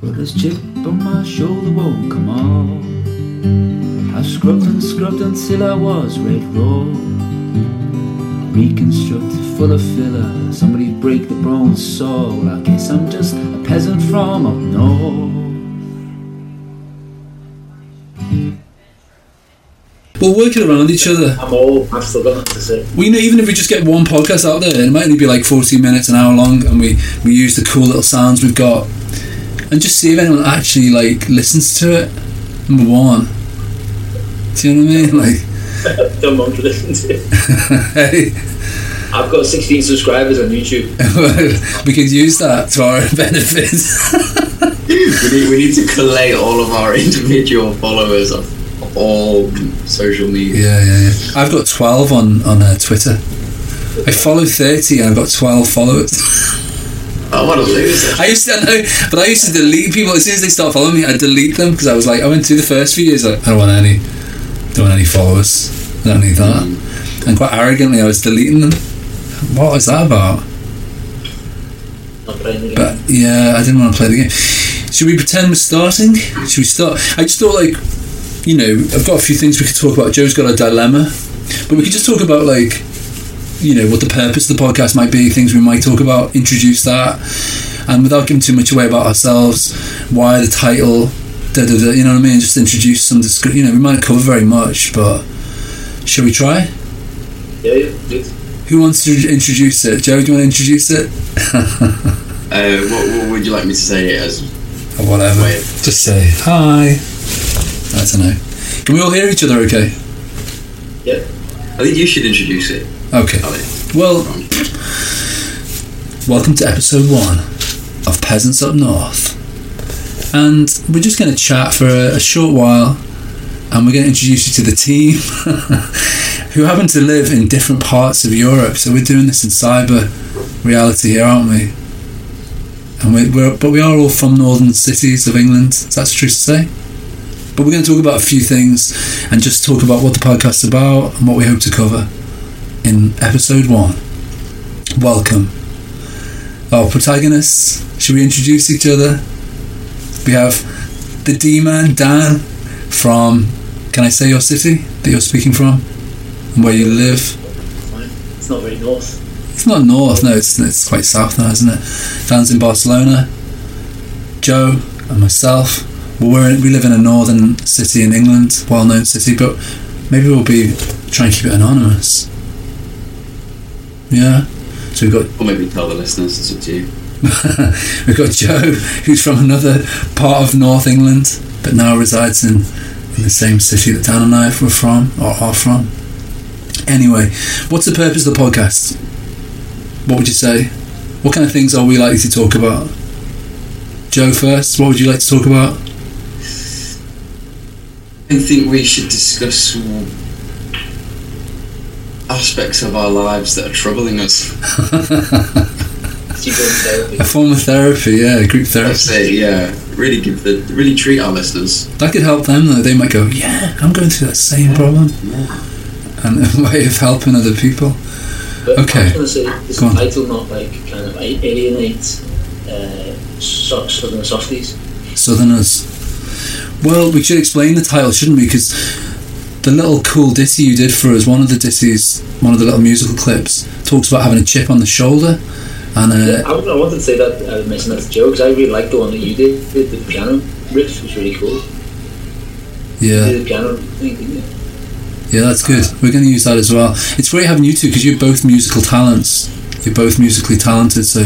Well, this chip on my shoulder won't come off. I've scrubbed until I was red raw. Reconstructed, full of filler. Somebody break the bronze soul. I guess I'm just a peasant from up north. We're working around each other. I'm old, I've still got to say. We know, even if we just get one podcast out there, it might only be like 14 minutes, an hour long, and we use the cool little sounds we've got, and just see if anyone actually like listens to it. Number one, do you know what I mean? Like, don't want to listen to it. Hey. I've got 16 subscribers on YouTube. We could use that to our benefit. we need to collate all of our individual followers on all social media. Yeah. I've got 12 on Twitter. I follow 30 and I've got 12 followers. I want to lose it. I used to delete people. As soon as they start following me, I delete them, because I was like, I went through the first few years like, I don't want any followers, I don't need that. And quite arrogantly I was deleting them. What was that about? Not playing the game. But yeah, I didn't want to play the game. Should we pretend we're starting? Should we start? I just thought, like, you know, I've got a few things we could talk about. Joe's got a dilemma, but we could just talk about, like, you know, what the purpose of the podcast might be, things we might talk about, introduce that, and without giving too much away about ourselves, why the title, you know what I mean, just introduce some, you know, we might cover very much, but shall we try? Yeah, please. Who wants to introduce it? Joe, do you want to introduce it? What would you like me to say it as? Whatever. Wait. Just say, hi. I don't know. Can we all hear each other okay? Yeah. I think you should introduce it. Okay. Well, welcome to episode 1 of Peasants Up North. And we're just going to chat for a short while, and we're going to introduce you to the team who happen to live in different parts of Europe. So we're doing this in cyber reality here, aren't we? And we are all from northern cities of England. Is that true to say? But we're going to talk about a few things and just talk about what the podcast's about and what we hope to cover in episode 1. Welcome. Our protagonists, should we introduce each other? We have the D-man, Dan, from, can I say your city that you're speaking from? And where you live? It's not very north. It's not north, no, it's quite south now, isn't it? Dan's in Barcelona. Joe and myself. Well, we live in a northern city in England, well-known city, but maybe we'll be trying to keep it anonymous. Yeah. So we've got. Or maybe tell the listeners, it's up to you. We've got Joe, who's from another part of North England, but now resides in the same city that Dan and I were from, or are from. Anyway, what's the purpose of the podcast? What would you say? What kind of things are we likely to talk about? Joe first, what would you like to talk about? I think we should discuss aspects of our lives that are troubling us. A form of therapy, yeah, group therapy. I'd say, yeah, really treat our listeners. That could help them, though. They might go, yeah, I'm going through that same problem. Yeah. And a way of helping other people. But okay. I was going to say, does the title not, like, kind of alienate southern softies? Southerners. Well, we should explain the title, shouldn't we? Because the little cool ditty you did for us, one of the little musical clips, talks about having a chip on the shoulder. And I wanted to say that, I mentioned that to Joe, because I really liked the one that you did. The piano riff was really cool. Yeah. You did the piano thing, didn't you? Yeah, that's good. We're going to use that as well. It's great having you two, because you're both musical talents. You're both musically talented, so...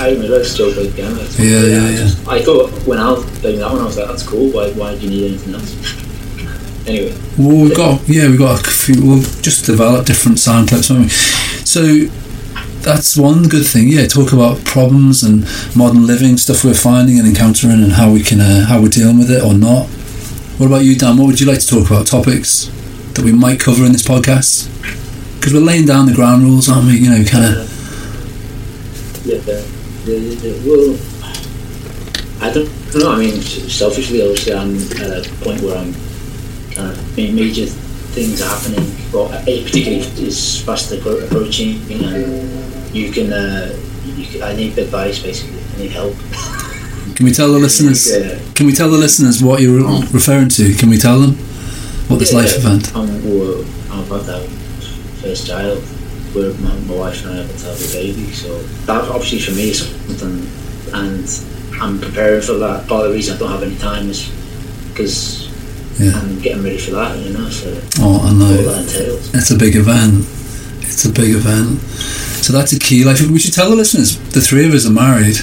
I remember I was still playing piano. Yeah. I thought when I was playing that one, I was like, that's cool, why do you need anything else? Anyway. Well, we've got a few... We'll just develop different sound clips, won't we? So, that's one good thing, yeah, talk about problems and modern living, stuff we're finding and encountering, and how we're dealing with it or not. What about you, Dan? What would you like to talk about? Topics that we might cover in this podcast? Because we're laying down the ground rules, aren't we? You know, kind of... Yeah. Well, I don't know. I mean, selfishly, obviously, I'm at a point where I'm kind of major things are happening, but it particularly is fast approaching. You know, I need advice, basically. I need help. Can we tell the listeners? Can we tell the listeners what you're referring to? Can we tell them what this life event? I've had that first child. With my wife and I have a baby, so that obviously for me is something, and I'm preparing for that. Part of the reason I don't have any time is because I'm getting ready for that, you know. So I know all that entails. It's a big event. It's a big event. So that's a key life. We should tell the listeners. The three of us are married.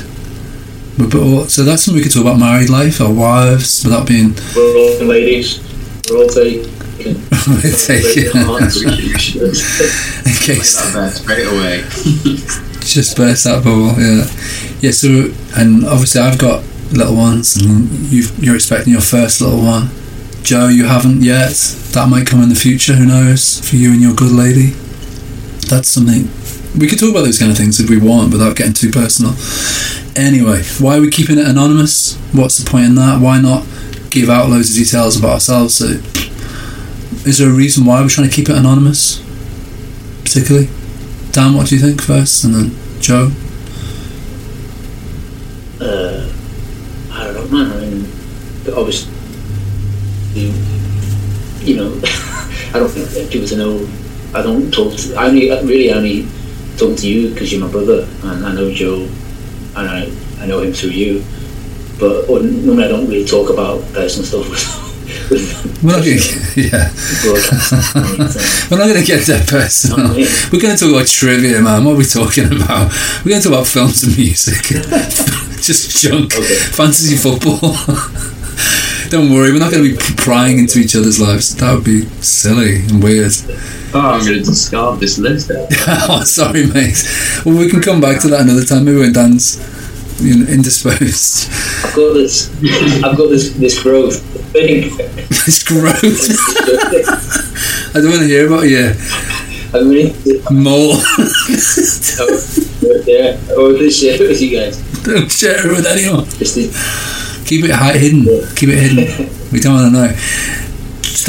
So that's when we could talk about married life, our wives, without being... We're all ladies. We're all taken. We're taken. In case... Straight away. Just burst that bubble, yeah. Yeah, so... And obviously I've got little ones, and you're expecting your first little one. Joe, you haven't yet. That might come in the future, who knows, for you and your good lady. That's something... We could talk about those kind of things if we want without getting too personal. Anyway, why are we keeping it anonymous? What's the point in that? Why not give out loads of details about ourselves? So, is there a reason why we're trying to keep it anonymous, particularly? Dan, what do you think first, and then Joe? I don't know, man. I mean, obviously, you know, I don't think people to know. I don't talk to... I only talk to you because you're my brother, and I know Joe, and I know him through you, but normally I don't really talk about personal stuff with we're not going to get that personal. We're going to talk about trivia, man. What are we talking about? We're going to talk about films and music. Just junk. Okay. Fantasy football. Don't worry, we're not going to be prying into each other's lives. That would be silly and weird. I'm going to discard this list. Oh, sorry, mate. Well, we can come back to that another time. Maybe when Dan's indisposed. I've got this growth thing. This growth? I don't want to hear about you. I mean... Mole. Don't share it with you guys. Don't share it with anyone. Keep it hidden. Keep it hidden. We don't want to know.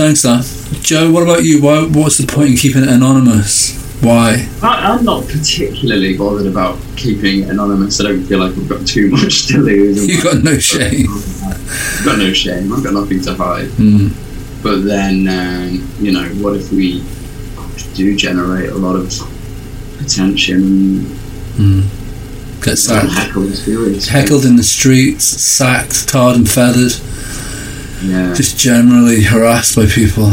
Thanks, Dan. Joe, what about you? What's the point in keeping it anonymous? Why? I'm not particularly bothered about keeping anonymous. I don't feel like I've got too much to lose. You've got no shame. I've got no shame. I've got nothing to hide. Mm. But then, you know, what if we do generate a lot of attention? Mm. Get sacked, heckled in the streets, sacked, tarred and feathered, just generally harassed by people,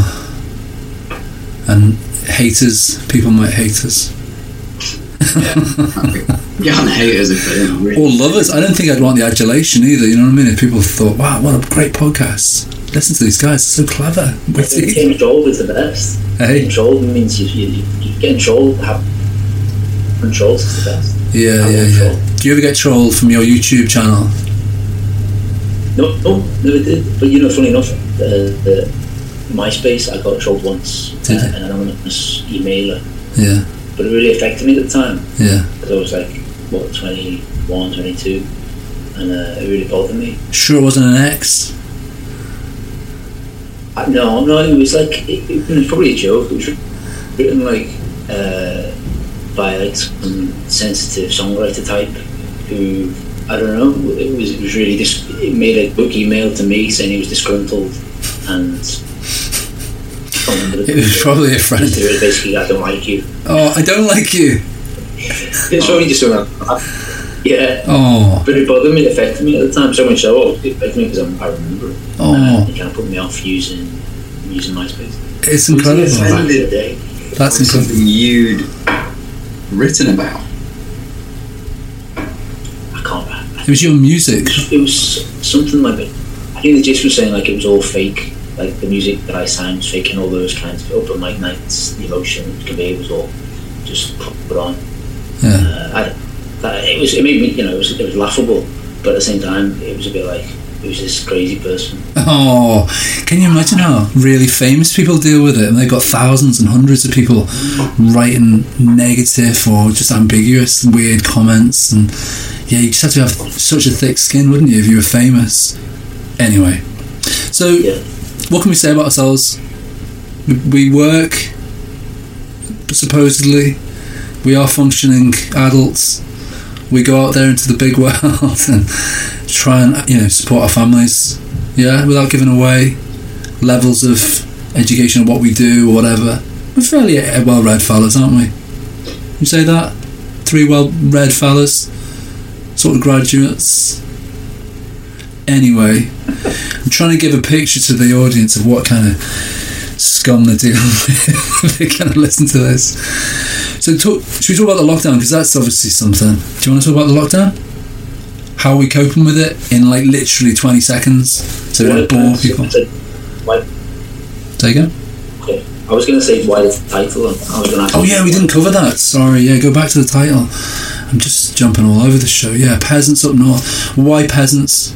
and haters. People might hate us. Haters if they don't really. Or lovers. I don't think I'd want the adulation either. You know what I mean? If people thought, "Wow, what a great podcast! Listen to these guys; they're so clever." Getting trolled is the best. Hey, trolled means you get trolled. Controls is the best. Yeah. Do you ever get trolled from your YouTube channel? No, never did. But you know, funny enough, the MySpace, I got trolled once. Did an anonymous emailer. Yeah. But it really affected me at the time. Yeah. Because I was like, 21, 22, and it really bothered me. Sure it wasn't an ex? No, it was like, it was probably a joke. It was written like, by like some sensitive songwriter type who, I don't know, it was really just, it made a book email to me saying he was disgruntled, and it was probably a friend. It was basically, I don't like you. Oh, I don't like you. It's probably just around that. Yeah. Oh. But it bothered me, it affected me at the time so much so, it affected me because I remember it. Oh. It kind of put me off using MySpace. It's incredible. That's incredible. You'd written about? I can't remember. It was your music. It was something like that. I think the gist was saying like it was all fake, like the music that I sang was fake, and all those kinds of open mic nights, the emotion it could be, it was all just put on. Yeah. It made me, you know, it was laughable, but at the same time it was a bit like, it was this crazy person. Oh, can you imagine how really famous people deal with it? And they've got thousands and hundreds of people writing negative or just ambiguous, weird comments. And yeah, you just have to have such a thick skin, wouldn't you, if you were famous? Anyway, so what can we say about ourselves? We work, supposedly. We are functioning adults. we go out there into the big world and try and, you know, support our families, yeah, without giving away levels of education of what we do or whatever. We're fairly well-read fellas, aren't we? You say that? Three well-read fellas, sort of graduates. Anyway, I'm trying to give a picture to the audience of what kind of scum they're dealing with. They kind of listen to this. So should we talk about the lockdown? Because that's obviously something. Do you want to talk about the lockdown? How are we coping with it in like literally 20 seconds? So we don't bore people. Say again? Okay. I was going to say why the title. We didn't cover that. Sorry, yeah, go back to the title. I'm just jumping all over the show. Yeah, Peasants Up North. Why peasants?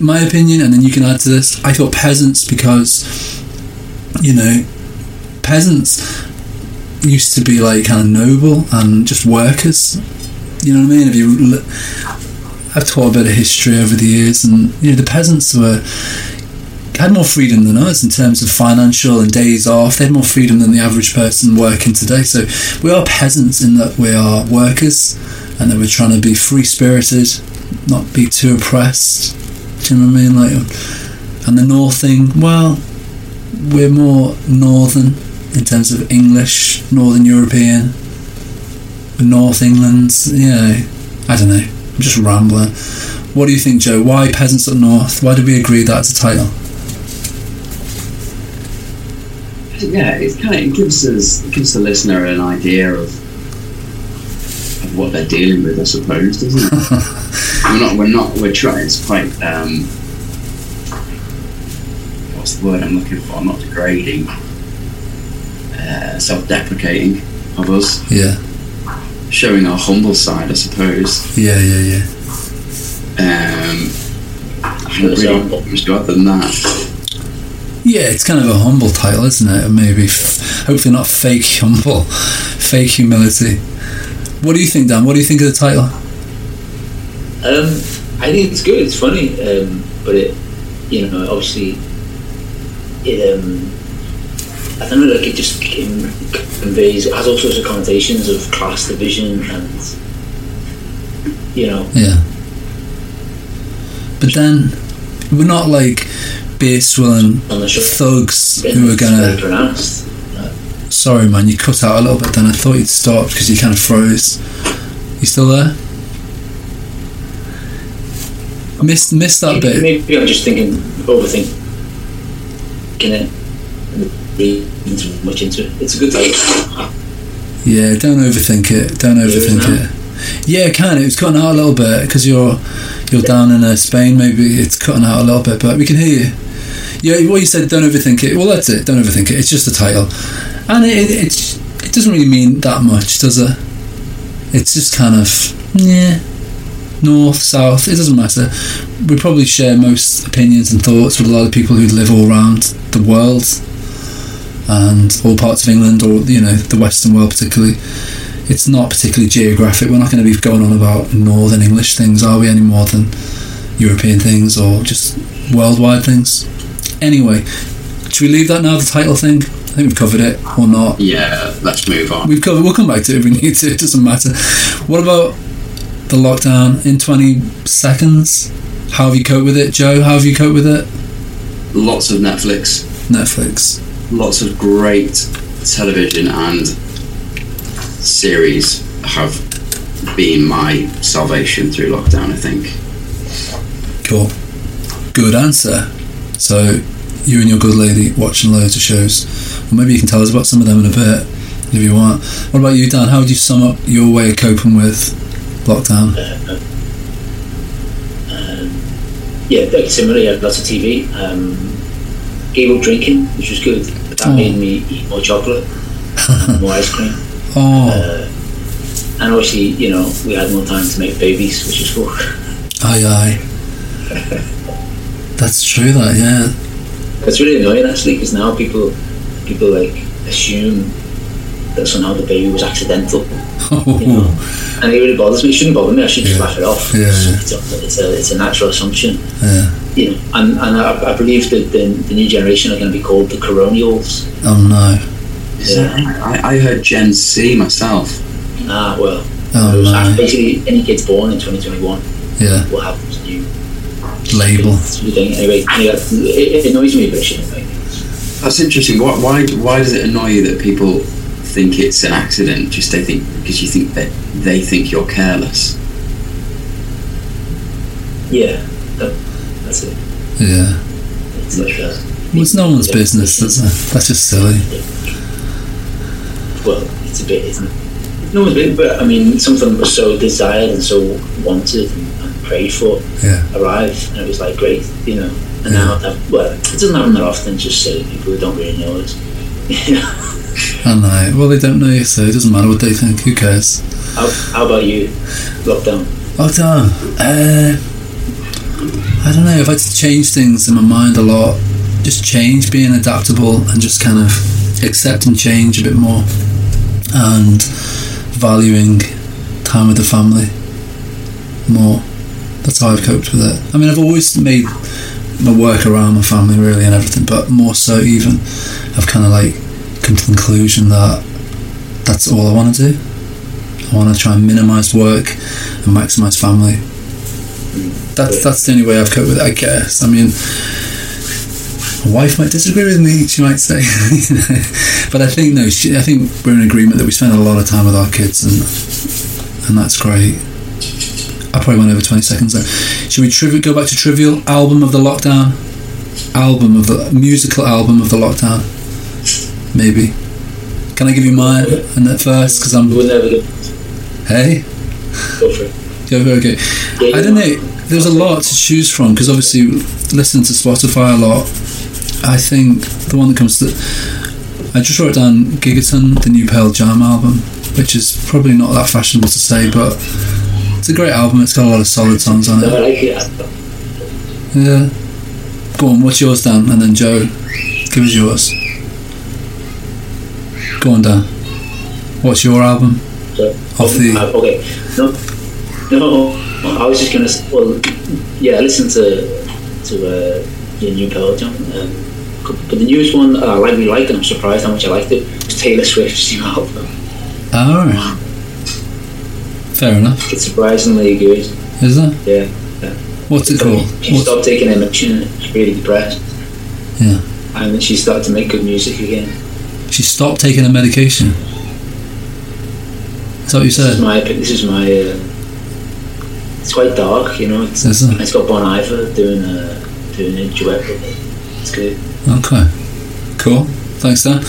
My opinion, and then you can add to this, I thought peasants because, you know, peasants used to be like kind of noble and just workers. You know what I mean? I've taught a bit of history over the years, and, you know, the peasants had more freedom than us in terms of financial and days off. They had more freedom than the average person working today. So we are peasants in that we are workers and that we're trying to be free-spirited, not be too oppressed. Do you know what I mean? Like, and the North thing, well, we're more northern in terms of English, Northern European, North England, you know, I don't know, I'm just rambling. What do you think, Joe? Why Peasants Up North? Why did we agree that's a title? Yeah, it gives the listener an idea of what they're dealing with, I suppose, doesn't it? We're trying, it's quite, what's the word I'm looking for? I'm not degrading, self-deprecating of us. Yeah. Showing our humble side, I suppose. Yeah. I don't really want much to add than that. Yeah, it's kind of a humble title, isn't it? Maybe, hopefully not fake humble, fake humility. What do you think, Dan? What do you think of the title? I think it's good. It's funny, but it, you know, obviously, it, I don't know, like it just conveys. It has all sorts of connotations of class division and, you know. Yeah. But then, we're not like beer-swilling thugs who are going to... Sorry, man, you cut out a little bit then. I thought you'd stopped because you kind of froze. You still there? Missed that bit. Maybe I'm just overthinking it and reading too much into it. It's a good thing. Yeah, don't overthink it. Yeah, it can. It was cutting out a little bit because you're down in Spain. Maybe it's cutting out a little bit, but we can hear you. Yeah, what you said. Don't overthink it. Well, that's it. Don't overthink it. It's just a title, and it doesn't really mean that much, does it? It's just kind of north, south. It doesn't matter. We probably share most opinions and thoughts with a lot of people who live all around the world and all parts of England, or, you know, the Western world particularly. It's not particularly geographic. We're not going to be going on about Northern English things, are we, any more than European things or just worldwide things? Anyway, should we leave that now, the title thing? I think we've covered it, or not. Yeah, let's move on. We'll come back to it if we need to. It doesn't matter. What about the lockdown in 20 seconds? How have you coped with it, Joe? How have you coped with it? Lots of Netflix. Lots of great television and series have been my salvation through lockdown, I think. Cool. Good answer. So, you and your good lady watching loads of shows. Well, maybe you can tell us about some of them in a bit, if you want. What about you, Dan? How would you sum up your way of coping with lockdown? Yeah, very similar. Yeah, lots of TV. Gave up drinking, which was good. But that made me eat more chocolate, more ice cream. And obviously, you know, we had more time to make babies, which is cool. Aye. That's true, that, yeah. That's really annoying, actually, because now people like, assume that somehow the baby was accidental. Oh. You know? And it really bothers me. It shouldn't bother me. I should just laugh it off. Yeah. It's a natural assumption. Yeah. You know, and I believe that the new generation are going to be called the coronials. Oh, no. Yeah. I heard Gen C myself. Ah, well. Oh, so right. Basically, any kids born in 2021 will have this new label. Anyway, it annoys me, but it shouldn't annoy me. That's interesting. Why does it annoy you that people think it's an accident? Just because you think that they think you're careless. Yeah, that's it. Yeah. It's like well, it's no one's business, that's it. That's just silly. Well, it's a bit, isn't it? No one's business, but I mean, something was so desired and so wanted and prayed for arrived, and it was like great, you know. And now, it doesn't happen that often. Just silly people who don't really know us. I know. Well, they don't know you, so it doesn't matter what they think. Who cares? How about you? Lockdown. I don't know. I've had to change things in my mind a lot. Just change, being adaptable, and just kind of accept and change a bit more, and valuing time with the family more. That's how I've coped with it. I mean, I've always made my work around my family really and everything, but more so even I've kind of like come to the conclusion that that's all I want to do. I want to try and minimise work and maximise family. That's the only way I've coped with it, I guess. I mean, my wife might disagree with me, she might say, you know, but I think I think we're in agreement that we spend a lot of time with our kids, and that's great. I probably went over 20 seconds there. Should we go back to Trivial? Musical album of the lockdown. Maybe. Can I give you mine at first? Because I'm... We'll never Hey? Go for it. Yeah, very good. I don't know. There's a lot to choose from, because obviously listen to Spotify a lot. I think the one that comes to... I just wrote down Gigaton, the new Pearl Jam album, which is probably not that fashionable to say, but... It's a great album. It's got a lot of solid songs on it. I like it. Yeah. Go on, what's yours, Dan? And then Joe, give us yours. Go on, Dan. What's your album? Sorry. Okay. No. I was just gonna. Well, yeah. I listened to the new Pearl Jam, but the newest one I really liked, and I'm surprised how much I liked it. It was Taylor Swift's new album. Oh. Fair enough. It's surprisingly good. Is it? Yeah. What's it called? She stopped taking action. She's really depressed. Yeah. And then she started to make good music again. She stopped taking her medication? Is that what you said? This is my... It's quite dark, you know. It's got Bon Iver doing a duet with it. It's good. Okay. Cool. Thanks, Dan.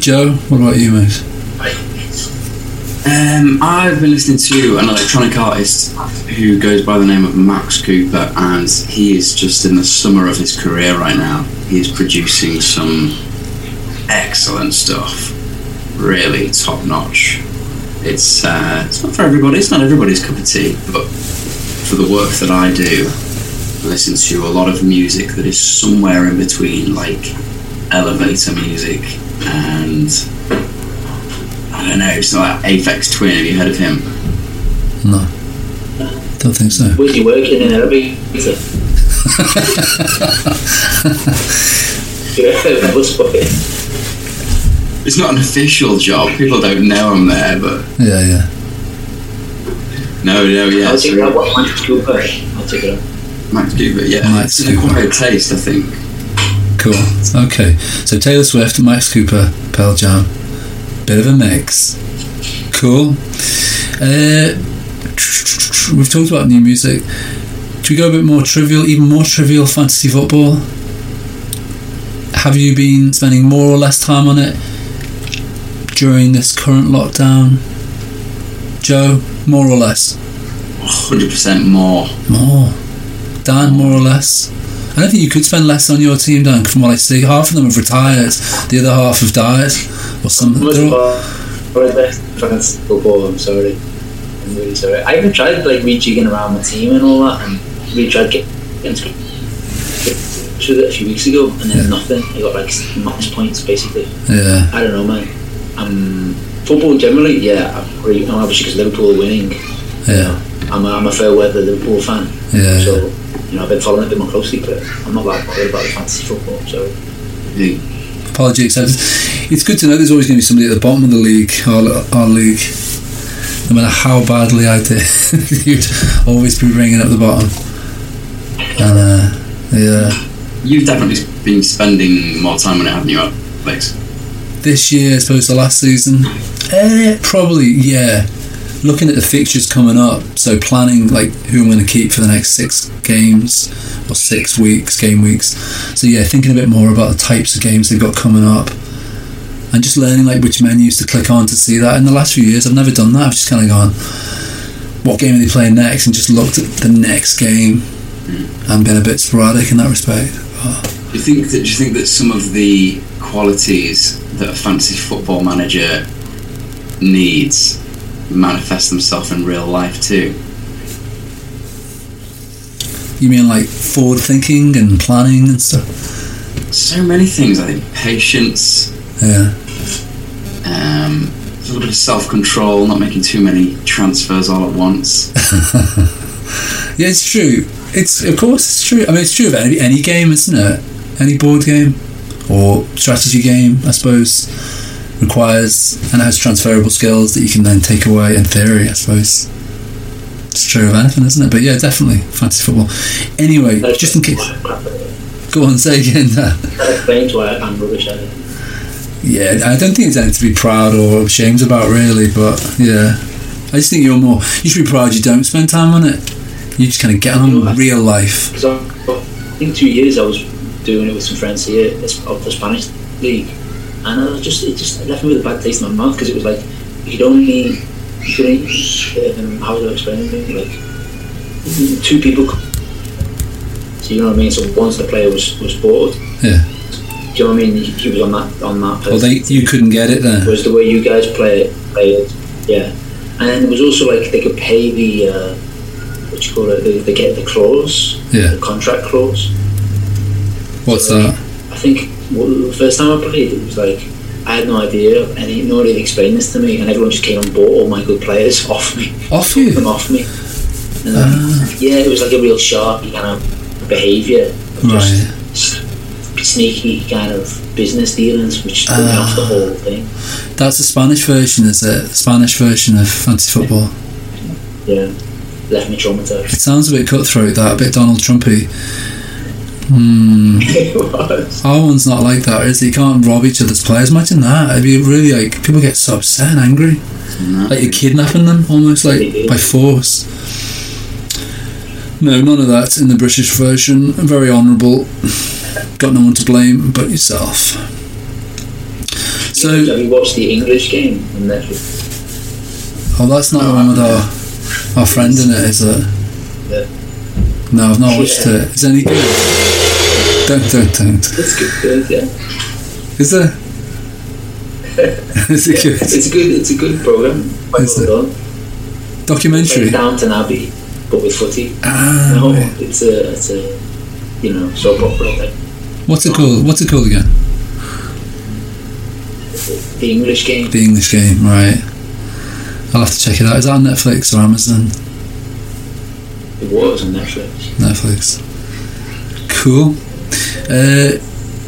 Joe, what about you, mate? I've been listening to an electronic artist who goes by the name of Max Cooper, and he is just in the summer of his career right now. He is producing some excellent stuff, really top notch. It's not for everybody, it's not everybody's cup of tea, but for the work that I do, I listen to a lot of music that is somewhere in between, like elevator music and... I don't know, it's like Aphex Twin. Have you heard of him? No. Don't think so. Was he working in an elevator? It's not an official job. People don't know I'm there, but... Yeah. No, I'll take that one. Max Cooper. I'll take it up. Max Cooper, yeah. Max it's an acquired taste, I think. Cool. Okay. So Taylor Swift, Max Cooper, Pearl Jam. Bit of a mix. Cool. We've talked about new music. Should we go a bit more trivial, even more trivial fantasy football? Have you been spending more or less time on it during this current lockdown? Joe, more or less? 100% more. More. Dan, more or less? I don't think you could spend less on your team, Dan, from what I see. Half of them have retired, the other half have died. Or something. I'm sorry. I'm really sorry. I even tried rejigging around my team and all that, and really tried getting through it a few weeks ago, and then nothing. I got match points basically. Yeah. I don't know, man. Football generally, obviously because Liverpool are winning. Yeah. I'm a fair weather Liverpool fan. Yeah. So I've been following it a bit more closely, but I'm not that bothered about fantasy football. So. Yeah. Apology accepted. It's good to know there's always going to be somebody at the bottom of the league, our league, no matter how badly I did, you'd always be ringing up the bottom. And yeah, you've definitely been spending more time on it, haven't you, Alex? This year, I suppose the last season, probably, yeah. Looking at the fixtures coming up, so planning like who I'm going to keep for the next 6 game weeks. So yeah, thinking a bit more about the types of games they've got coming up, and just learning like which menus to click on to see that. In the last few years, I've never done that. I've just kind of gone, what game are they playing next, and just looked at the next game, and been a bit sporadic in that respect. Oh. Do you think that some of the qualities that a fantasy football manager needs manifest themselves in real life too? You mean like forward thinking and planning and stuff? So many things, I think. Patience. Yeah. A little bit of self-control, not making too many transfers all at once. Yeah, it's true. Of course it's true. I mean, it's true of any game, isn't it? Any board game or strategy game, I suppose, requires and has transferable skills that you can then take away, in theory, I suppose. It's true of anything, isn't it? But yeah, definitely, fantasy football. Anyway, just in case... Go on, say again that. That explains why I'm rubbish at it. Yeah, I don't think it's anything to be proud or ashamed about, really, but yeah. I just think you should be proud you don't spend time on it. You just kind of get on with real life. Because I think 2 years I was doing it with some friends here of the Spanish League, and it just left me with a bad taste in my mouth, because it was like, how do I explain it? Like, two people, so you know what I mean? So once the player was bored, yeah. Do you know what I mean? He was on that person. Well, you couldn't get it then. Was the way you guys play it, yeah. And then it was also like they could pay the, what you call it, they get the clause, yeah. The contract clause. What's that? I think the first time I played, it was like, I had no idea, and nobody had explained this to me, and everyone just came and bought all my good players off me. Off you? Them off me. And yeah, it was like a real sharky kind of behaviour. Right. Just sneaky kind of business dealings, which took me off the whole thing. That's the Spanish version, is it? The Spanish version of fantasy football. Yeah. Left me traumatised. It sounds a bit cutthroat, that, a bit Donald Trumpy. It was. Our one's not like that, is it? You can't rob each other's players. Imagine that. It'd be really like people get so upset and angry, like you're kidnapping them almost, like by force. No, none of that in the British version. Very honourable. Got no one to blame but yourself. So have you watched the English game on Netflix? Oh, that's not the one with our friend in it, is it? Yeah. No, I've not watched it. Is it any good? Don't. It's good, yeah. Is it? Is it good? It's a good programme. Is it? Well done. Documentary? It's like Downton Abbey, but with footy. Right. It's a soap opera thing. What's it called? What's it called again? The English Game. The English Game, right. I'll have to check it out. Is that on Netflix or Amazon? It was on Netflix. Cool.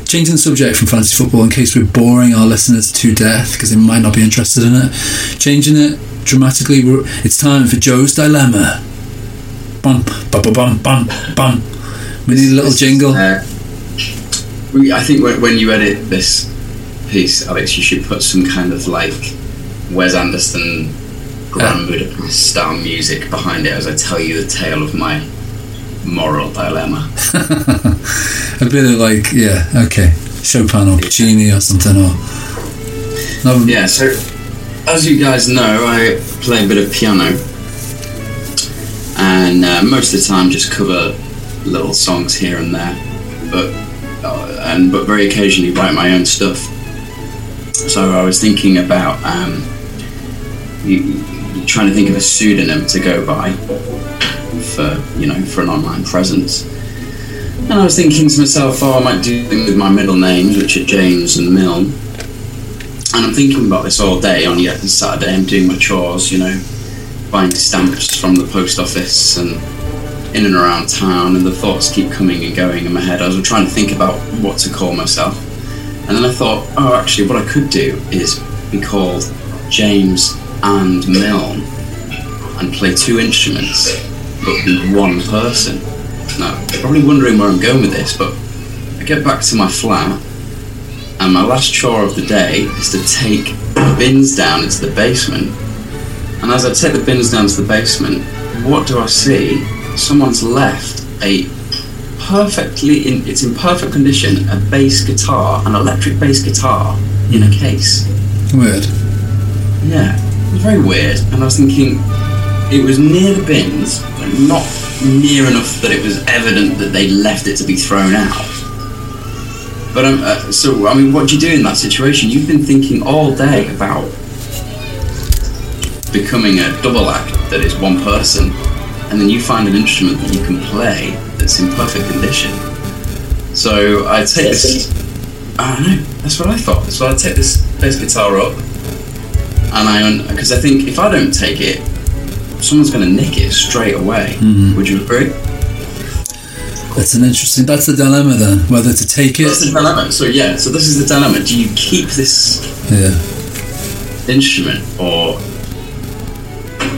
Changing the subject from fantasy football, in case we're boring our listeners to death because they might not be interested in it, changing it dramatically, it's time for Joe's Dilemma. Bum, ba ba bum, bum, bum. We need a little jingle. I think when you edit this piece, Alex, you should put some kind of like Wes Anderson Grand Budapest style music behind it as I tell you the tale of my moral dilemma. A bit of like, Chopin or Puccini or something. So as you guys know, I play a bit of piano and most of the time just cover little songs here and there, but very occasionally write my own stuff. So I was thinking about trying to think of a pseudonym to go by for an online presence, and I was thinking to myself, I might do things with my middle names, which are James and Milne, and I'm thinking about this all day on Saturday. I'm doing my chores, buying stamps from the post office and in and around town, and the thoughts keep coming and going in my head. I was trying to think about what to call myself, and then I thought, actually what I could do is be called James and Milne, and play two instruments, but be one person. Now, you're probably wondering where I'm going with this, but I get back to my flat, and my last chore of the day is to take the bins down into the basement. And as I take the bins down to the basement, what do I see? Someone's left it's in perfect condition, a bass guitar, an electric bass guitar, in a case. Weird. Yeah, it was very weird. And I was thinking, it was near the bins, but not near enough that it was evident that they left it to be thrown out. But what do you do in that situation? You've been thinking all day about becoming a double act that is one person, and then you find an instrument that you can play that's in perfect condition. So I take this. I don't know. That's what I thought. So I take this bass guitar up, because I think if I don't take it, someone's going to nick it straight away. Mm-hmm. Would you agree? That's the dilemma then, whether to take it. That's the dilemma. So this is the dilemma. Do you keep this instrument, or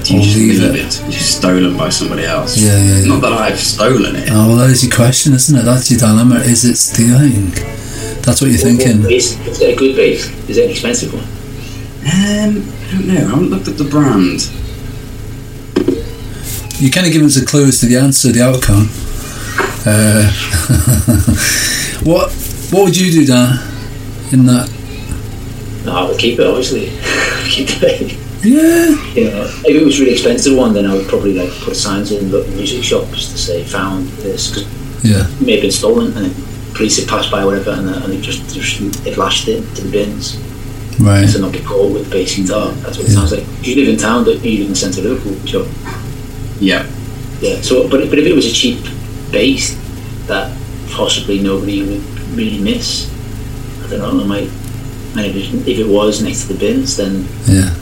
do you leave it? It's stolen by somebody else. Yeah. Not that I've stolen it. Oh, well, that is your question, isn't it? That's your dilemma. Is it stealing? That's what you're thinking. Is it a good bass? Is it an expensive one? I don't know. I haven't looked at the brand. You're kind of giving us the clues to the answer, the outcome. What would you do, Dan, in that? No, I would keep it, obviously. Keep the bass. Yeah. You know, if it was a really expensive one, then I would probably put signs in the music shops to say "found this" because it may have been stolen, and the police had passed by, or whatever, and it lashed it to the bins. Right. To not get caught with the bass guitar. That's what it sounds like. You live in town, don't you? You live in the centre of Liverpool, sure. Yeah. Yeah. So, but if it was a cheap bass that possibly nobody would really miss, I don't know. If it was next to the bins, then yeah.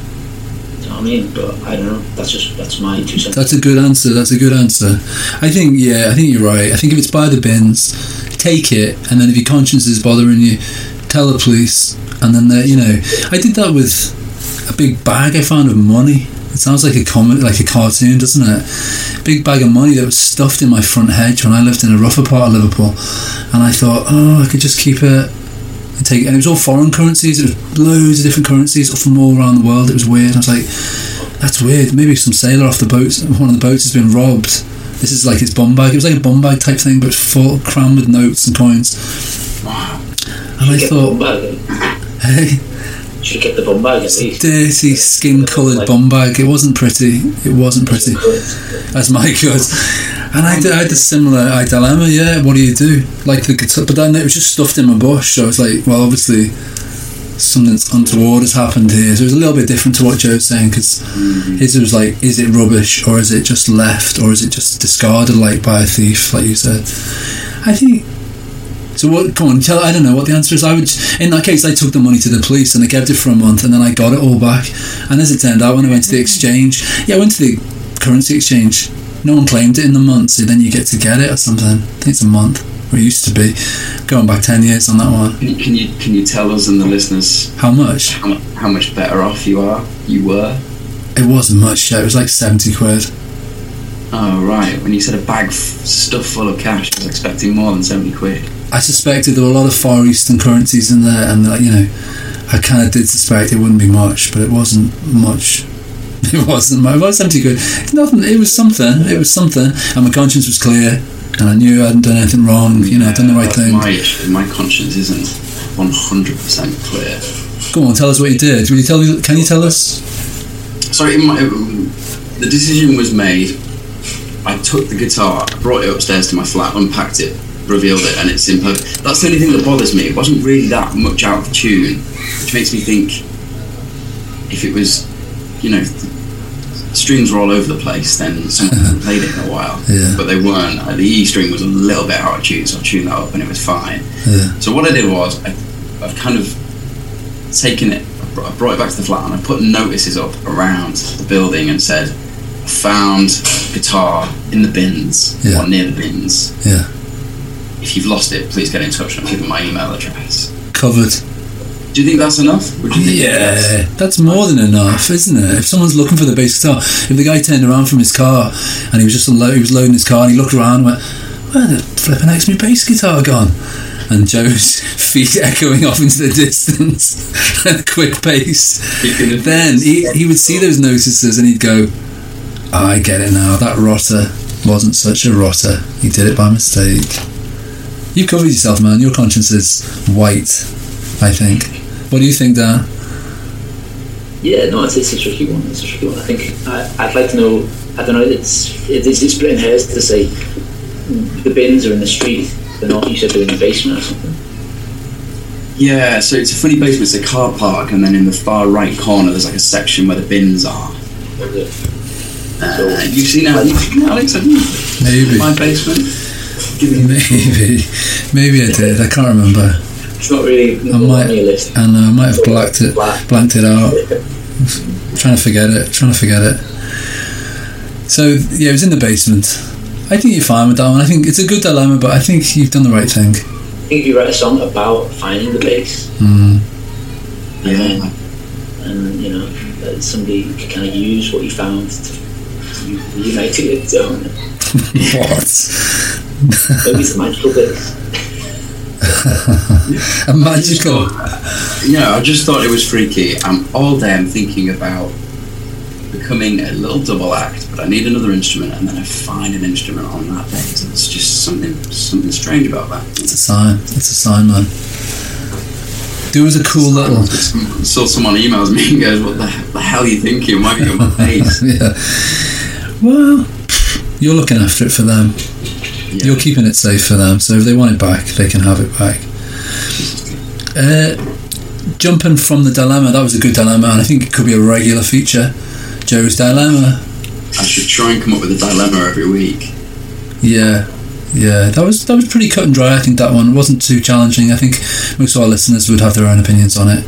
I mean, but I don't know. That's my 2 cents. That's a good answer. I think you're right. I think if it's by the bins, take it, and then if your conscience is bothering you, tell the police, and then I did that with a big bag I found of money. It sounds like a cartoon, doesn't it? Big bag of money that was stuffed in my front hedge when I lived in a rougher part of Liverpool, and I thought, oh, I could just keep it. And it was all foreign currencies. It was loads of different currencies from all around the world. It was weird. I was like, that's weird. Maybe some sailor off the boat, one of the boats has been robbed. This is like his bum bag. It was like a bum bag type thing, but full, crammed with notes and coins. Wow. And I thought, hey, should get the bum bag at least. Dirty, skin-coloured bum bag. It wasn't pretty. That's my good. And I had a similar dilemma. Yeah, what do you do? Like the guitar, but then it was just stuffed in my bush. So it's like, well, obviously something untoward has happened here. So it was a little bit different to what Joe's saying, because his was like, is it rubbish, or is it just left, or is it just discarded like by a thief, like you said? I think. So what? Come on, I don't know what the answer is. In that case, I took the money to the police and I kept it for a month, and then I got it all back. And as it turned out, when I went to the exchange, I went to the currency exchange. No one claimed it in the month, so then you get to get it or something. I think it's a month, or it used to be. Going back 10 years on that one. Can you tell us and the listeners how much better off you were? It wasn't much. It was like 70 quid. Oh, right. When you said a bag stuffed full of cash, I was expecting more than 70 quid. I suspected there were a lot of Far Eastern currencies in there, and, I kind of did suspect it wouldn't be much, but it wasn't much. It wasn't much. It was 70 quid. Nothing. It was something. It was something. And my conscience was clear, and I knew I hadn't done anything wrong. I'd done the right thing. My conscience isn't 100% clear. Go on, tell us what you did. Can you tell us? Sorry, the decision was made. I took the guitar, brought it upstairs to my flat, unpacked it, revealed it, and it's in perfect. That's the only thing that bothers me. It wasn't really that much out of tune, which makes me think if it was, the strings were all over the place, then someone hadn't played it in a while. Yeah. But they weren't. The E string was a little bit out of tune, so I tuned that up and it was fine. Yeah. So what I did was, I've kind of taken it, I brought it back to the flat, and I put notices up around the building and said, found guitar in the bins or near the bins. Yeah. If you've lost it, please get in touch. I'm giving my email address. Covered. Do you think that's enough? Or do you think that's more than enough, isn't it? If someone's looking for the bass guitar, if the guy turned around from his car and he was just loading his car and he looked around and went, where the flipping heck's my bass guitar gone? And Joe's feet echoing off into the distance at a quick pace. Then he would see those notices and he'd go, oh, I get it now. That rotter wasn't such a rotter. He did it by mistake. You've covered yourself, man. Your conscience is white, I think. What do you think, Dan? Yeah, no, it's a tricky one. It's a tricky one. I think I'd like to know. I don't know. It's splitting hairs to say the bins are in the street. They're not. You said they're in the basement or something. Yeah, so it's a funny basement. It's a car park, and then in the far right corner, there's like a section where the bins are. Okay. So you've seen Alex, haven't you? Maybe. My basement. Maybe I did. I can't remember. It's not really. On your list. And I might have blanked it out. Trying to forget it. So yeah, it was in the basement. I think you're fine with that one. I think it's a good dilemma, but I think you've done the right thing. I think you write a song about finding the bass. Mm. Yeah. And you know, that somebody can kind of use what you found to unite it, don't it? What? Maybe it's a magical bass. A magical. I just thought it was freaky. I'm all day I'm thinking about becoming a little double act, but I need another instrument, and then I find an instrument on that day. So it's just something strange about that. It's a sign, man. There was a cool little. So someone emails me and goes, "What the hell are you thinking? Why are you on my face?" Yeah. Well, you're looking after it for them. Yeah. You're keeping it safe for them, so if they want it back, they can have it back. Jumping from the dilemma, that was a good dilemma, and I think it could be a regular feature. Joe's dilemma. I should try and come up with a dilemma every week. Yeah, that was pretty cut and dry. I think that one wasn't too challenging. I think most of our listeners would have their own opinions on it.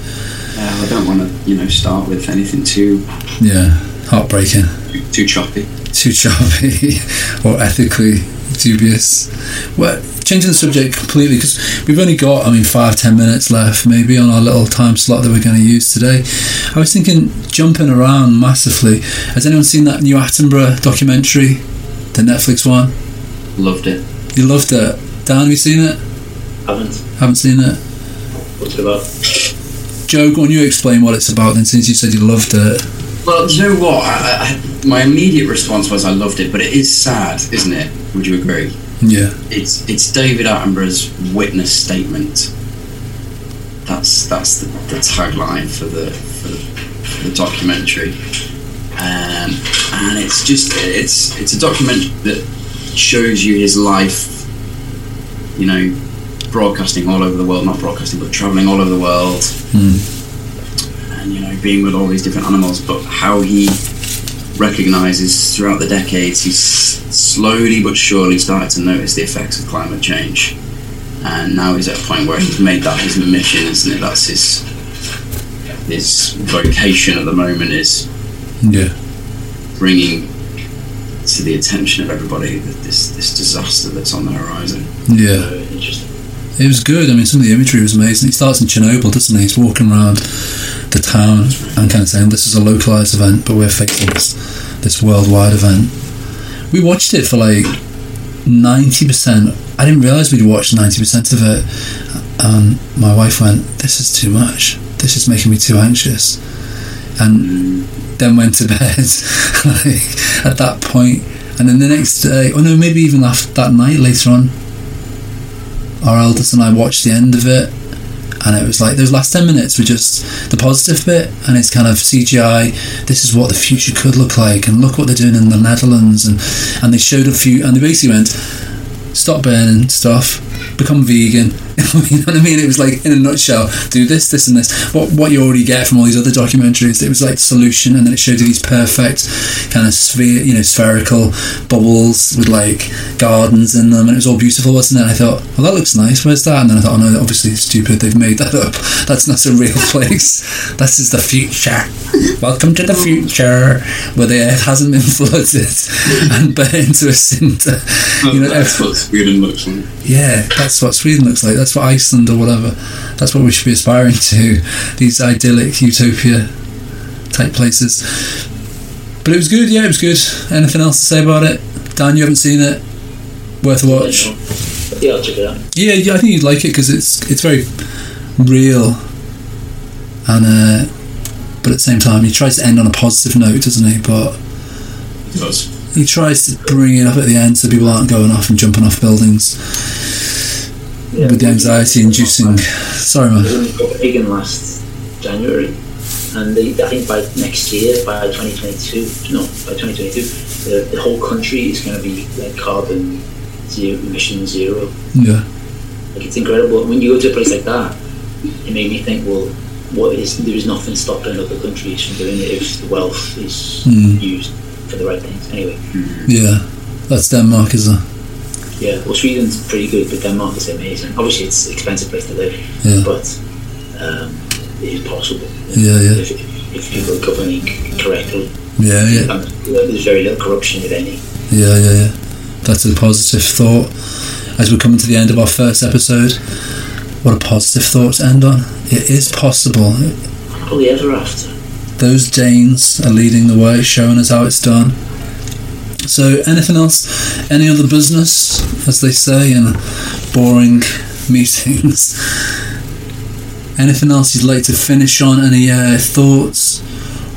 I don't want to, start with anything too. Yeah, heartbreaking. Too choppy. Or ethically dubious. Well, changing the subject completely, because we've only got 5-10 minutes left maybe on our little time slot that we're going to use today. I was thinking jumping around massively. Has anyone seen that new Attenborough documentary, the Netflix one? Loved it. You loved it. Dan, have you seen it? Haven't seen it. What's it about? Joe, go on, you explain what it's about then, since you said you loved it. Well, do you know what? My immediate response was I loved it, but it is sad, isn't it? Would you agree? Yeah. It's David Attenborough's witness statement. That's the tagline for the documentary, and it's just it's a documentary that shows you his life. Broadcasting all over the world, not broadcasting, but traveling all over the world. Mm. Being with all these different animals, but how he recognises throughout the decades he's slowly but surely started to notice the effects of climate change, and now he's at a point where he's made that his mission, isn't it? That's his vocation at the moment, is bringing to the attention of everybody this disaster that's on the horizon. Interesting. It was good. Some of the imagery was amazing. He starts in Chernobyl, doesn't he? He's walking around the town and kind of saying, this is a localised event, but we're facing this worldwide event. We watched it for 90%. I didn't realise we'd watched 90% of it. My wife went, this is too much. This is making me too anxious. And then went to bed at that point. And then the next day, or no, maybe even after that night later on, our eldest and I watched the end of it, and it was those last 10 minutes were just the positive bit, and it's kind of CGI, this is what the future could look like, and look what they're doing in the Netherlands, and they showed a few, and they basically went, stop burning stuff, become vegan. You know what I mean? It was in a nutshell, do this, this and this, what you already get from all these other documentaries. It was the solution, and then it showed you these perfect kind of spherical bubbles with gardens in them, and it was all beautiful, wasn't it? And I thought, well, that looks nice, where's that? And then I thought, oh no, obviously it's stupid, they've made that up, that's not a real place. This is the future. Welcome to the future, where the earth hasn't been flooded and burnt into a cinder. That's what's weird and looks like. Yeah, that's what Sweden looks like, that's what Iceland or whatever, that's what we should be aspiring to, these idyllic utopia type places. But it was good, yeah, it was good. Anything else to say about it? Dan, you haven't seen it? Worth a watch? Yeah, I'll check it out. Yeah, I think you'd like it because it's very real, and but at the same time he tries to end on a positive note, doesn't he? But he does. He tries to bring it up at the end so people aren't going off and jumping off buildings with the anxiety inducing. Sorry, man. He got big in last January, and I think by next year, by 2022, the whole country is going to be like carbon zero, emission zero. Yeah. Like, it's incredible. When you go to a place like that, it made me think, well, there is nothing stopping other countries from doing it if the wealth is used for the right things. Anyway. Yeah, that's Denmark, isn't it? Yeah, well, Sweden's pretty good, but Denmark is amazing. Obviously, it's an expensive place to live, but it is possible. Yeah. If people are governing correctly. Yeah. And there's very little corruption, if any. Yeah. That's a positive thought. As we're coming to the end of our first episode, what a positive thought to end on. It is possible. Happily ever after. Those Danes are leading the way, showing us how it's done. So, anything else? Any other business, as they say in boring meetings? Anything else you'd like to finish on? Any thoughts?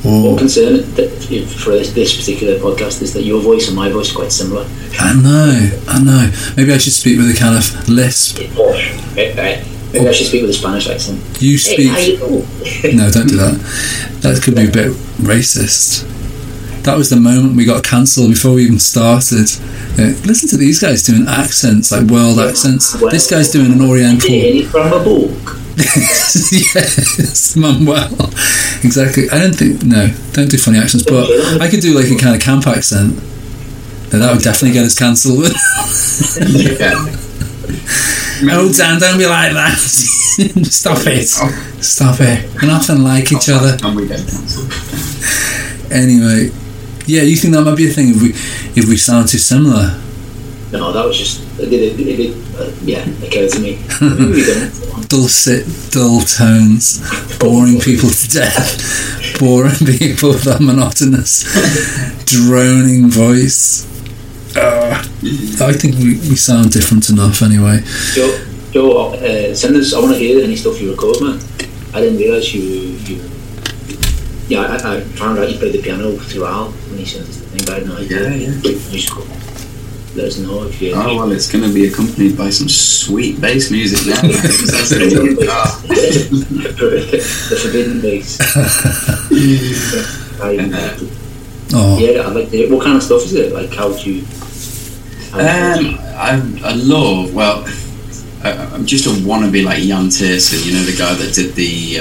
Or concern for this particular podcast is that your voice and my voice are quite similar. I know. Maybe I should speak with a kind of lisp. Maybe I should speak with a Spanish accent. You speak... No, don't do that. That could be a bit racist. That was the moment we got cancelled before we even started. Listen to these guys doing accents, like world accents. Well, this guy's doing an Oriental... from a book. Yes, Manuel. Exactly. Don't do funny accents, but I could do like a kind of camp accent. Now, that would definitely get us cancelled. Yeah. Oh, Dan, don't be like that. Stop it. We're nothing like each other. Anyway, yeah, you think that might be a thing if we sound too similar? No, that was just it occurred to me. Dull tones, boring people to death, boring people with that monotonous, droning voice. I think we sound different enough anyway. Joe, send us. I want to hear any stuff you record, man. I didn't realise you. Yeah, I found out you played the piano throughout when you sent us the thing, but I had no idea. Yeah. Musical. Let us know if you. Oh well, it's going to be accompanied by some sweet bass music now. The forbidden bass. Yeah, I like it. What kind of stuff is it? Like, how do you? I love. Well, I'm just a wannabe like Jan Tiersen, you know, the guy that did the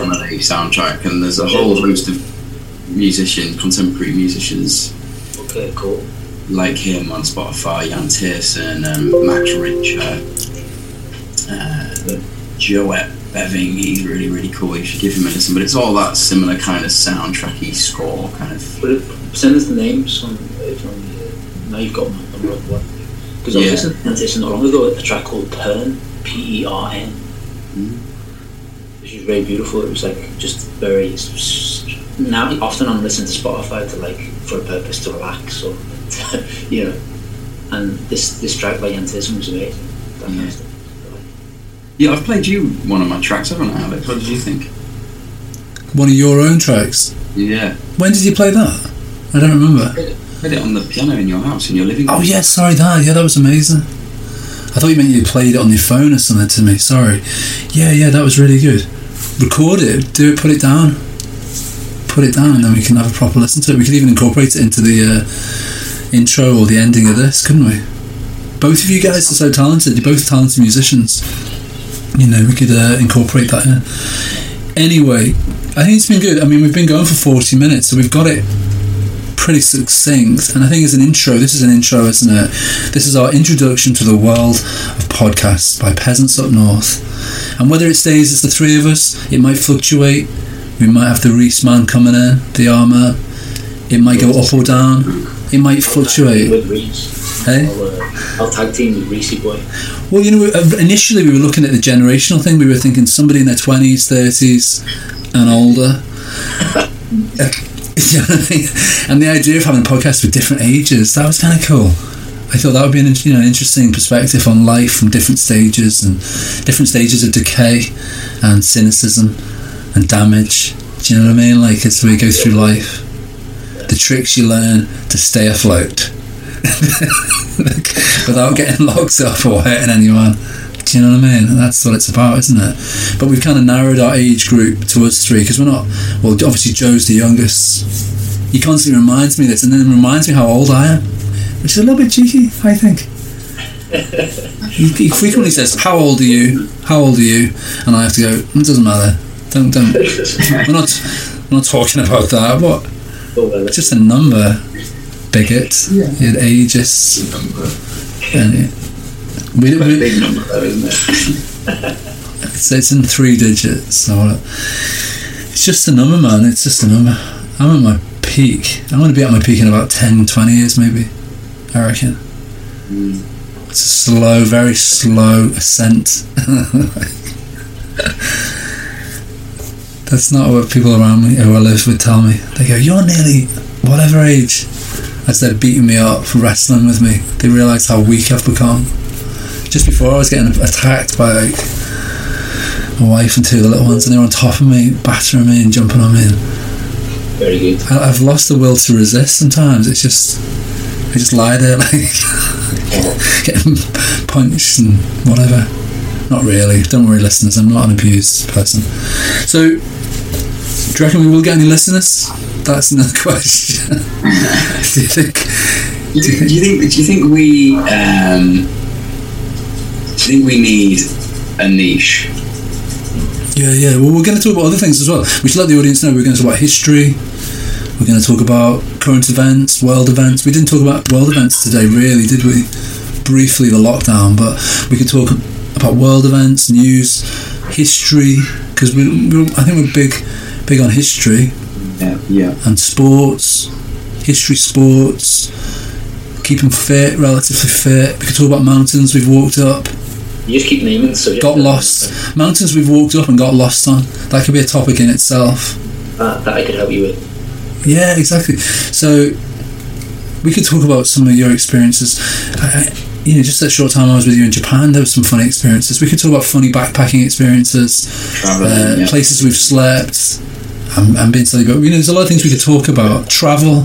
Comedy soundtrack, and there's a whole host of contemporary musicians. Okay, cool. Like him on Spotify, Jan Tiersen, Max Richter, Joette Beving. He's really, really cool. You should give him a listen. But it's all that similar kind of soundtracky score kind of. Well, send us the names on now you've got my number of one. Because I was listening to this not long ago, a track called Pern, P-E-R-N, which is very beautiful. It was like just very. Now often I'm listening to Spotify to like for a purpose to relax or you know, and this track by Yantism was amazing. That yeah, I've played you one of my tracks, haven't I, Alex? What did you think? One of your own tracks? Yeah. When did you play that? I don't remember. I played it on the piano in your house, in your living room. Oh yeah, sorry, that. Yeah, that was amazing. I thought you meant you played it on your phone or something to me. Sorry. Yeah, that was really good. Record it. Do it. Put it down and then we can have a proper listen to it. We could even incorporate it into the intro or the ending of this, couldn't we? Both of you guys are so talented. You're both talented musicians. You know, we could incorporate that in. Anyway, I think it's been good. I mean, we've been going for 40 minutes, so we've got it pretty succinct. And I think as an intro, this is an intro, isn't it? This is our introduction to the world of podcasts by Peasants Up North. And whether it stays as the three of us, it might fluctuate. We might have the Reese man coming in, the armour. It might go up or down. It might fluctuate. Hey? I'll tag team with Reesey Boy. Well, you know, initially we were looking at the generational thing. We were thinking somebody in their 20s, 30s, and older. You know what I mean? And the idea of having podcasts with different ages, that was kind of cool. I thought that would be an interesting perspective on life from different stages of decay and cynicism and damage. Do you know what I mean? Like, as we go through life, the tricks you learn to stay afloat without getting locked up or hurting anyone. Do you know what I mean? That's what it's about, isn't it? But we've kind of narrowed our age group to us three, because we're not... Well, obviously Joe's the youngest. He constantly reminds me of this, and then reminds me how old I am, which is a little bit cheeky, I think. He frequently says, How old are you? And I have to go, it doesn't matter. Don't. We're not talking about that. What? It's just a number, bigot. Yeah. It ages. It's a number. It's a big number, though, isn't it? It's in three digits. So it's just a number, man. It's just a number. I'm at my peak. I'm going to be at my peak in about 10, 20 years, maybe. I reckon. It's a slow, very slow ascent. That's not what people around me who I live with tell me. They go, you're nearly whatever age. As they're beating me up, wrestling with me, they realise how weak I've become. Just before I was getting attacked by my wife and two of the little ones, and they were on top of me, battering me and jumping on me. Very good. I've lost the will to resist sometimes. It's just, I just lie there like getting punched and whatever. Not really. Don't worry, listeners. I'm not an abused person. So, do you reckon we will get any listeners? That's another question. Do you think we need a niche? Yeah. Well, we're going to talk about other things as well. We should let the audience know we're going to talk about history. We're going to talk about current events, world events. We didn't talk about world events today, really, did we? Briefly, the lockdown, but we could talk about world events, news, history, because I think we're big on history. Yeah. And sports, history, sports, keeping fit, relatively fit. We could talk about mountains we've walked up. You just keep naming the subject. Got lost. Mountains we've walked up and got lost on. That could be a topic in itself. That I could help you with. Yeah, exactly. So we could talk about some of your experiences. Just that short time I was with you in Japan, there were some funny experiences. We could talk about funny backpacking experiences, places we've slept. I'm being silly, but there's a lot of things we could talk about. Travel.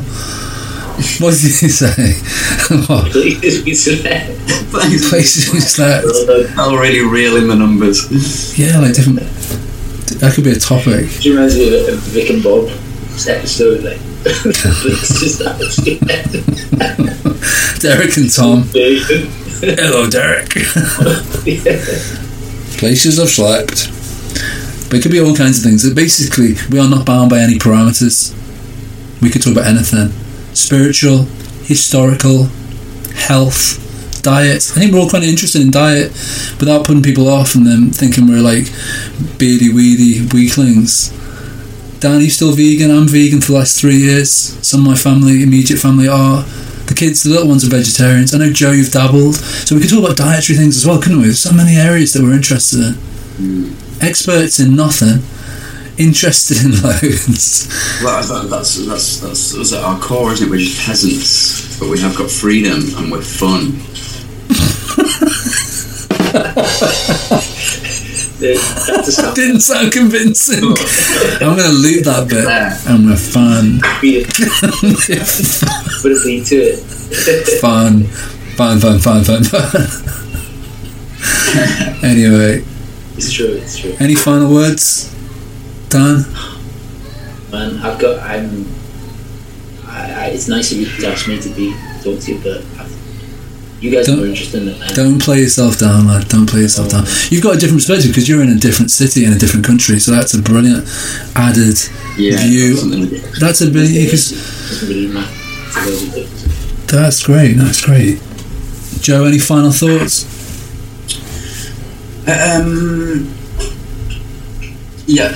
What did you say? Places we slept. Places we slept. Already reeling the numbers. Yeah, like different. That could be a topic. Do you reminds me of Vic and Bob episode, like? Derek and Tom. Hello, Derek. Places I've slept. But it could be all kinds of things. Basically, we are not bound by any parameters. We could talk about anything. Spiritual, historical, health, diet. I think we're all kind of interested in diet without putting people off and then thinking we're like beady-weedy weaklings. Dan, are you still vegan? I'm vegan for the last 3 years. Some of my family, immediate family, are. The kids, the little ones, are vegetarians. I know, Joe, you've dabbled. So we could talk about dietary things as well, couldn't we? There's so many areas that we're interested in. Experts in nothing, interested in loads. Well, that's at our core, isn't it? We're just peasants, but we have got freedom and we're fun. That didn't sound convincing. I'm going to loop that bit. And we're fun. Put a beat to it. Fun. Anyway. It's true. Any final words, Dan? Man, it's nice of you to ask me to be talkative, but you guys are more interested in it, man. Don't play yourself down, lad. You've got a different perspective because you're in a different city in a different country, so that's a brilliant added view. That's a brilliant... That's great. Joe, any final thoughts?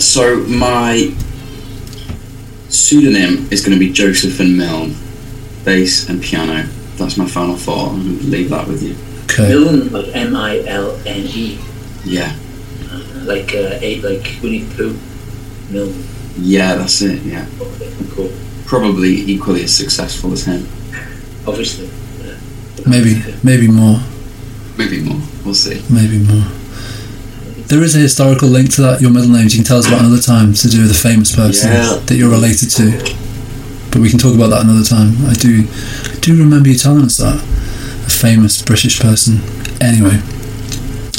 So my pseudonym is going to be Josephine Milne, bass and piano. that's my final thought, and leave that with you. Okay. Milne, like Milne. Yeah. Like eight, like Winnie the Pooh. Milne. Yeah, that's it. Yeah. Okay, cool. Probably equally as successful as him. Obviously. Yeah. Maybe more. We'll see. Maybe more. There is a historical link to that, your middle names. You can tell us about another time to do with a famous person that you're related to. But we can talk about that another time. I do remember you telling us that. A famous British person. Anyway,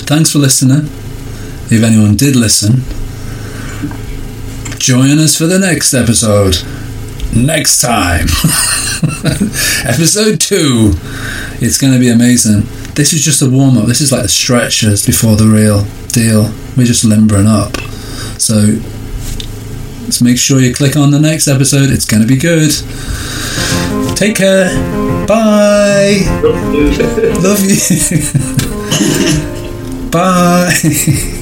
thanks for listening. If anyone did listen, join us for the next episode. Next time. Episode 2. It's going to be amazing. This is just a warm-up. This is like the stretchers before the real deal. We're just limbering up. So let's make sure you click on the next episode. It's going to be good. Take care. Bye. Love you. Bye.